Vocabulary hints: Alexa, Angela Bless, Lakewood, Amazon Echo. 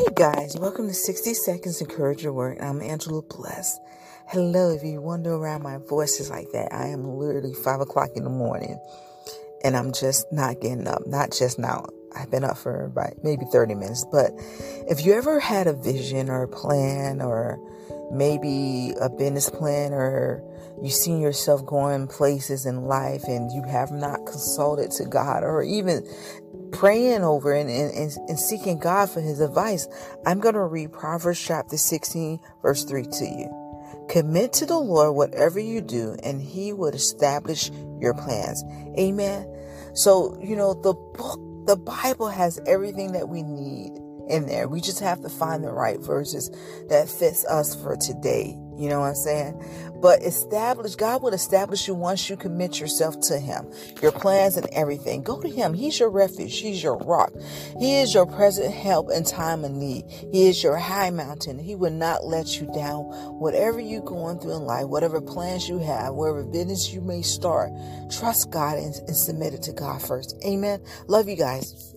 Hey guys, welcome to 60 Seconds to Encourage Your Word. I'm Angela Bless. Hello, if you wonder why my voice is like that, I am literally 5 o'clock in the morning and I'm just not getting up. Not just now. I've been up for about maybe 30 minutes. But if you ever had a vision or a plan or maybe a business plan or you've seen yourself going places in life and you have not consulted to God or even praying over and seeking God for his advice, I'm going to read Proverbs chapter 16, verse 3 to you. Commit to the Lord whatever you do, and he will establish your plans. Amen. So, the Bible has everything that we need in there. We just have to find the right verses that fits us for today. You know what I'm saying? But God will establish you once you commit yourself to him, your plans and everything. Go to him. He's your refuge. He's your rock. He is your present help in time of need. He is your high mountain. He will not let you down. Whatever you're going through in life, whatever plans you have, whatever business you may start, trust God and submit it to God first. Amen. Love you guys.